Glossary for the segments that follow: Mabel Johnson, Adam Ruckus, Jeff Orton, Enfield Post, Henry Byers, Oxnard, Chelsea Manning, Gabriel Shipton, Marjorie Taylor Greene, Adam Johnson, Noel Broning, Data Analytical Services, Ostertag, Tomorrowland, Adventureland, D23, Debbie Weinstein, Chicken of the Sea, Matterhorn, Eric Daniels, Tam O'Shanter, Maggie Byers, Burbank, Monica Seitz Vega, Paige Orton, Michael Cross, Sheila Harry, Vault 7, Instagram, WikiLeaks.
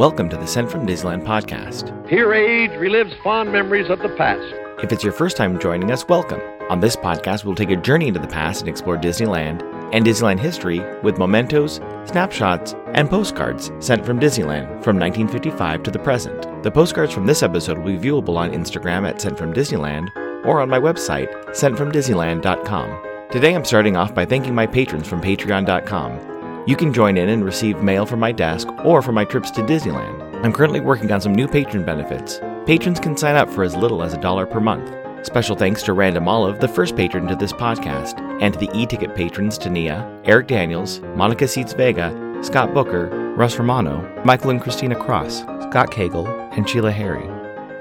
Welcome to the Sent from Disneyland podcast. Here age relives fond memories of the past. If it's your first time joining us, welcome. On this podcast, we'll take a journey into the past and explore Disneyland and Disneyland history with mementos, snapshots, and postcards sent from Disneyland from 1955 to the present. The postcards from this episode will be viewable on Instagram at sentfromdisneyland or on my website, sentfromdisneyland.com. Today, I'm starting off by thanking my patrons from patreon.com. You can join in and receive mail from my desk or from my trips to Disneyland. I'm currently working on some new patron benefits. Patrons can sign up for as little as $1 per month. Special thanks to Random Olive, the first patron to this podcast, and to the e-ticket patrons Tania, Eric Daniels, Monica Seitz Vega, Scott Booker, Russ Romano, Michael and Christina Cross, Scott Cagle, and Sheila Harry.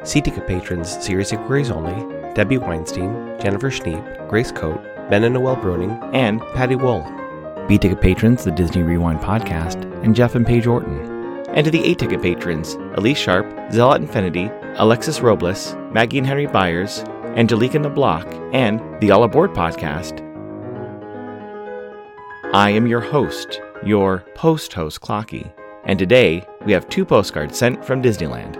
C-ticket patrons Serious Inquiries Only, Debbie Weinstein, Jennifer Schneep, Grace Coate, Ben and Noel Broning, and Patty Wolin. B-Ticket patrons, the Disney Rewind podcast, and Jeff and Paige Orton. And to the A-Ticket patrons, Elise Sharp, Zealot Infinity, Alexis Robles, Maggie and Henry Byers, Angelique and the Block, and the All Aboard podcast. I am your host, your post-host, Clocky. And today, we have two postcards sent from Disneyland.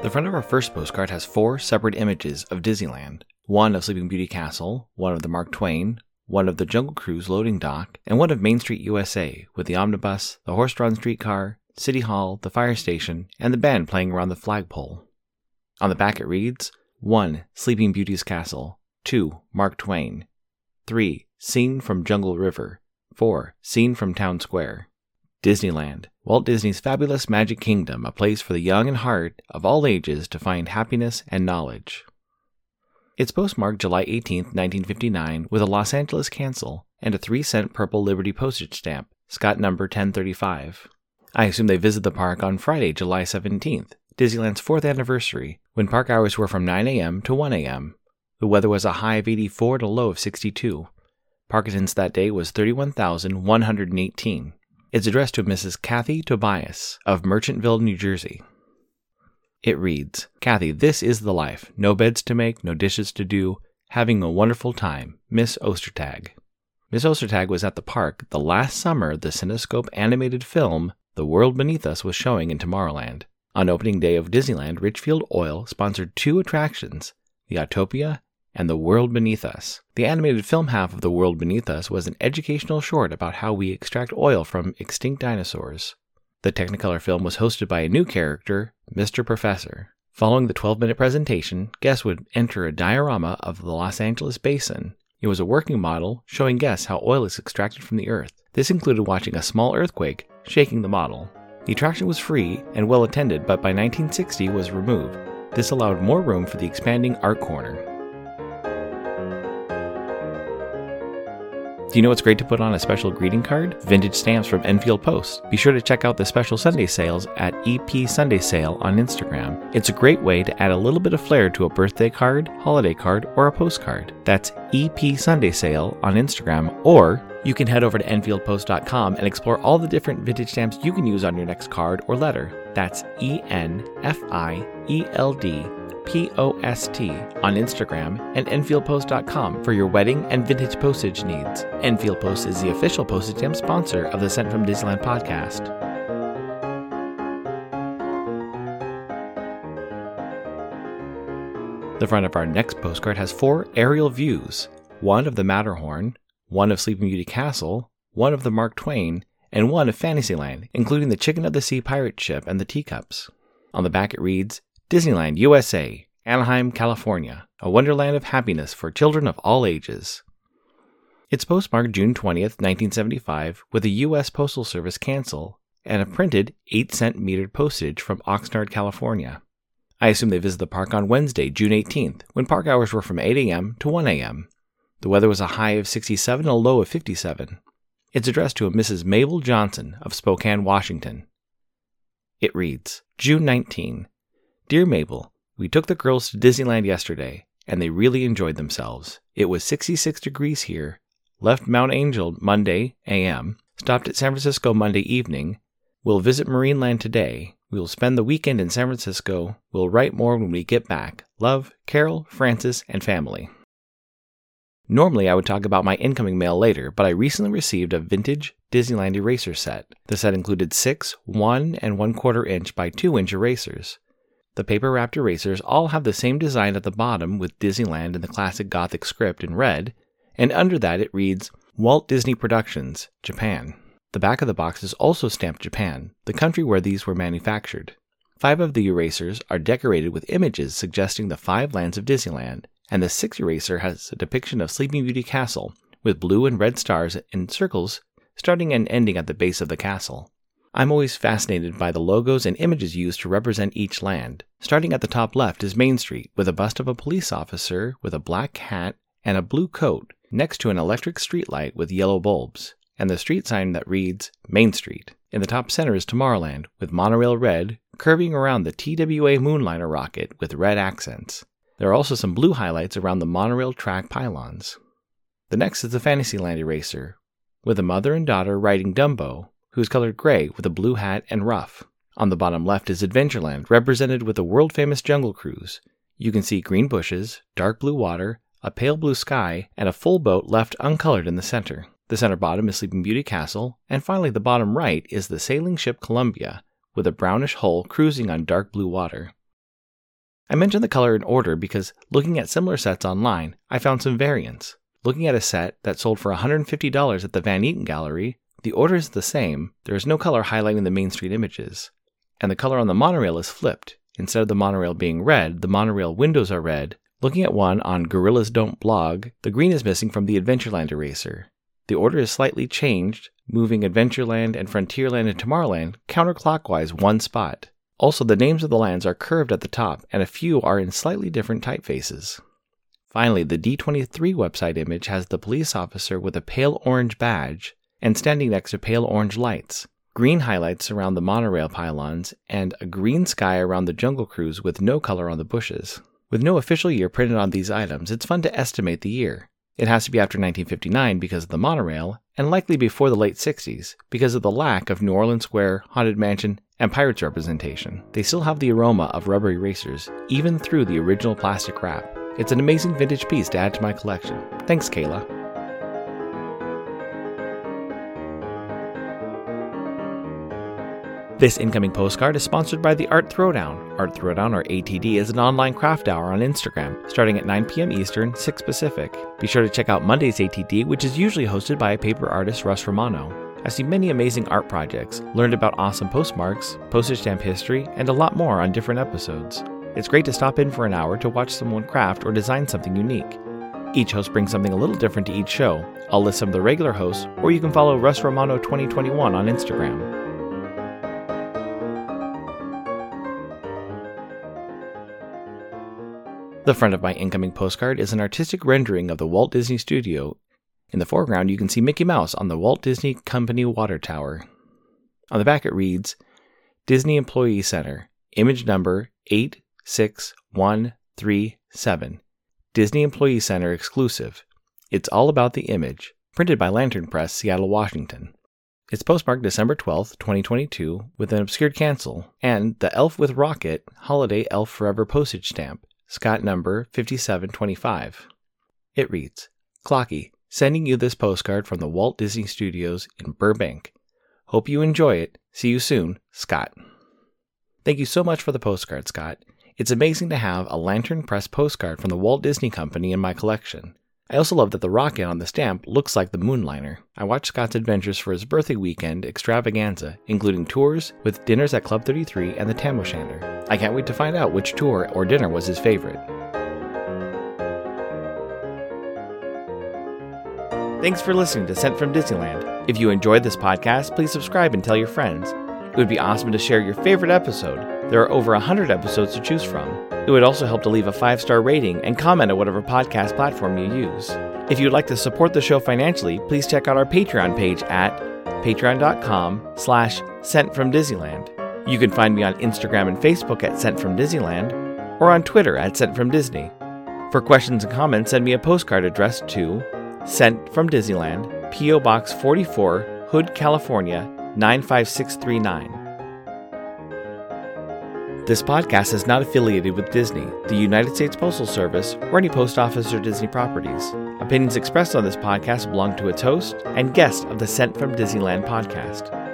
The front of our first postcard has four separate images of Disneyland, one of Sleeping Beauty Castle, one of the Mark Twain, one of the Jungle Cruise loading dock, and one of Main Street USA with the omnibus, the horse-drawn streetcar, City Hall, the fire station, and the band playing around the flagpole. On the back it reads, 1. Sleeping Beauty's Castle, 2. Mark Twain, 3. Scene from Jungle River, 4. Scene from Town Square. Disneyland, Walt Disney's fabulous Magic Kingdom, a place for the young and hard of all ages to find happiness and knowledge. It's postmarked July 18, 1959, with a Los Angeles cancel and a 3-cent purple Liberty postage stamp, Scott number 1035. I assume they visit the park on Friday, July 17th, Disneyland's 4th anniversary, when park hours were from 9 a.m. to 1 a.m. The weather was a high of 84 and a low of 62. Park attendance that day was 31,118. It's addressed to Mrs. Kathy Tobias of Merchantville, New Jersey. It reads, Kathy, this is the life. No beds to make, no dishes to do. Having a wonderful time. Miss Ostertag. Miss Ostertag was at the park the last summer the Cinescope animated film The World Beneath Us was showing in Tomorrowland. On opening day of Disneyland, Richfield Oil sponsored two attractions, the Autopia and The World Beneath Us. The animated film half of The World Beneath Us was an educational short about how we extract oil from extinct dinosaurs. The Technicolor film was hosted by a new character, Mr. Professor. Following the 12-minute presentation, guests would enter a diorama of the Los Angeles basin. It was a working model showing guests how oil is extracted from the earth. This included watching a small earthquake shaking the model. The attraction was free and well attended, but by 1960 was removed. This allowed more room for the expanding art corner. Do you know what's great to put on a special greeting card? Vintage stamps from Enfield Post. Be sure to check out the special Sunday sales at EP Sunday Sale on Instagram. It's a great way to add a little bit of flair to a birthday card, holiday card, or a postcard. That's EP Sunday Sale on Instagram, or you can head over to EnfieldPost.com and explore all the different vintage stamps you can use on your next card or letter. That's EnfieldPost on Instagram and EnfieldPost.com for your wedding and vintage postage needs. Enfield Post is the official postage stamp sponsor of the Sent from Disneyland podcast. The front of our next postcard has four aerial views, one of the Matterhorn, one of Sleeping Beauty Castle, one of the Mark Twain, and one of Fantasyland, including the Chicken of the Sea pirate ship and the teacups. On the back it reads, Disneyland, USA, Anaheim, California, a wonderland of happiness for children of all ages. It's postmarked June 20th, 1975, with a U.S. Postal Service cancel and a printed 8-cent metered postage from Oxnard, California. I assume they visit the park on Wednesday, June 18th, when park hours were from 8 a.m. to 1 a.m. The weather was a high of 67 and a low of 57. It's addressed to a Mrs. Mabel Johnson of Spokane, Washington. It reads, June 19. Dear Mabel, we took the girls to Disneyland yesterday, and they really enjoyed themselves. It was 66 degrees here. Left Mount Angel Monday a.m., stopped at San Francisco Monday evening. We'll visit Marineland today, We will spend the weekend in San Francisco. We'll write more when we get back. Love, Carol, Francis, and family. Normally, I would talk about my incoming mail later, but I recently received a vintage Disneyland eraser set. The set included 6 1 1/4-inch by 2-inch erasers. The paper-wrapped erasers all have the same design at the bottom with Disneyland in the classic Gothic script in red, and under that it reads, Walt Disney Productions, Japan. The back of the box is also stamped Japan, the country where these were manufactured. 5 of the erasers are decorated with images suggesting the 5 lands of Disneyland, and the 6th eraser has a depiction of Sleeping Beauty Castle, with blue and red stars in circles starting and ending at the base of the castle. I'm always fascinated by the logos and images used to represent each land. Starting at the top left is Main Street, with a bust of a police officer with a black hat and a blue coat, next to an electric streetlight with yellow bulbs, and the street sign that reads Main Street. In the top center is Tomorrowland, with monorail red, curving around the TWA Moonliner rocket with red accents. There are also some blue highlights around the monorail track pylons. The next is the Fantasyland eraser, with a mother and daughter riding Dumbo, who is colored gray with a blue hat and ruff. On the bottom left is Adventureland, represented with the world-famous Jungle Cruise. You can see green bushes, dark blue water, a pale blue sky, and a full boat left uncolored in the center. The center bottom is Sleeping Beauty Castle, and finally the bottom right is the sailing ship Columbia, with a brownish hull cruising on dark blue water. I mentioned the color in order because, looking at similar sets online, I found some variants. Looking at a set that sold for $150 at the Van Eaton Gallery, the order is the same, there is no color highlighting the Main Street images, and the color on the monorail is flipped. Instead of the monorail being red, the monorail windows are red. Looking at one on Gorillas Don't Blog, the green is missing from the Adventureland eraser. The order is slightly changed, moving Adventureland and Frontierland and Tomorrowland counterclockwise one spot. Also, the names of the lands are curved at the top, and a few are in slightly different typefaces. Finally, the D23 website image has the police officer with a pale orange badge and standing next to pale orange lights, green highlights around the monorail pylons, and a green sky around the Jungle Cruise with no color on the bushes. With no official year printed on these items, it's fun to estimate the year. It has to be after 1959 because of the monorail, and likely before the late 60s because of the lack of New Orleans Square, Haunted Mansion, and Pirates representation. They still have the aroma of rubber erasers, even through the original plastic wrap. It's an amazing vintage piece to add to my collection. Thanks, Kayla. This incoming postcard is sponsored by the Art Throwdown. Art Throwdown, or ATD, is an online craft hour on Instagram, starting at 9 p.m. Eastern, 6 Pacific. Be sure to check out Monday's ATD, which is usually hosted by paper artist Russ Romano. I see many amazing art projects, learned about awesome postmarks, postage stamp history, and a lot more on different episodes. It's great to stop in for an hour to watch someone craft or design something unique. Each host brings something a little different to each show. I'll list some of the regular hosts, or you can follow Russ Romano 2021 on Instagram. The front of my incoming postcard is an artistic rendering of the Walt Disney Studio. In the foreground, you can see Mickey Mouse on the Walt Disney Company water tower. On the back, it reads, Disney Employee Center, image number 86137. Disney Employee Center exclusive. It's all about the image. Printed by Lantern Press, Seattle, Washington. It's postmarked December 12, 2022, with an obscured cancel and the Elf with Rocket Holiday Elf Forever postage stamp. Scott number 5725. It reads, Clocky, sending you this postcard from the Walt Disney Studios in Burbank. Hope you enjoy it. See you soon, Scott. Thank you so much for the postcard, Scott. It's amazing to have a Lantern Press postcard from the Walt Disney Company in my collection. I also love that the rocket on the stamp looks like the Moonliner. I watched Scott's adventures for his birthday weekend extravaganza, including tours with dinners at Club 33 and the Tam O'Shanter. I can't wait to find out which tour or dinner was his favorite. Thanks for listening to Sent from Disneyland. If you enjoyed this podcast, please subscribe and tell your friends. It would be awesome to share your favorite episode. There are over 100 episodes to choose from. It would also help to leave a 5-star rating and comment at whatever podcast platform you use. If you'd like to support the show financially, please check out our Patreon page at patreon.com/sentfromdisneyland. You can find me on Instagram and Facebook at Sent from Disneyland, or on Twitter at Sent from Disney. For questions and comments, send me a postcard addressed to Sent from Disneyland, P.O. Box 44, Hood, California, 95639. This podcast is not affiliated with Disney, the United States Postal Service, or any post office or Disney properties. Opinions expressed on this podcast belong to its host and guest of the Sent from Disneyland podcast.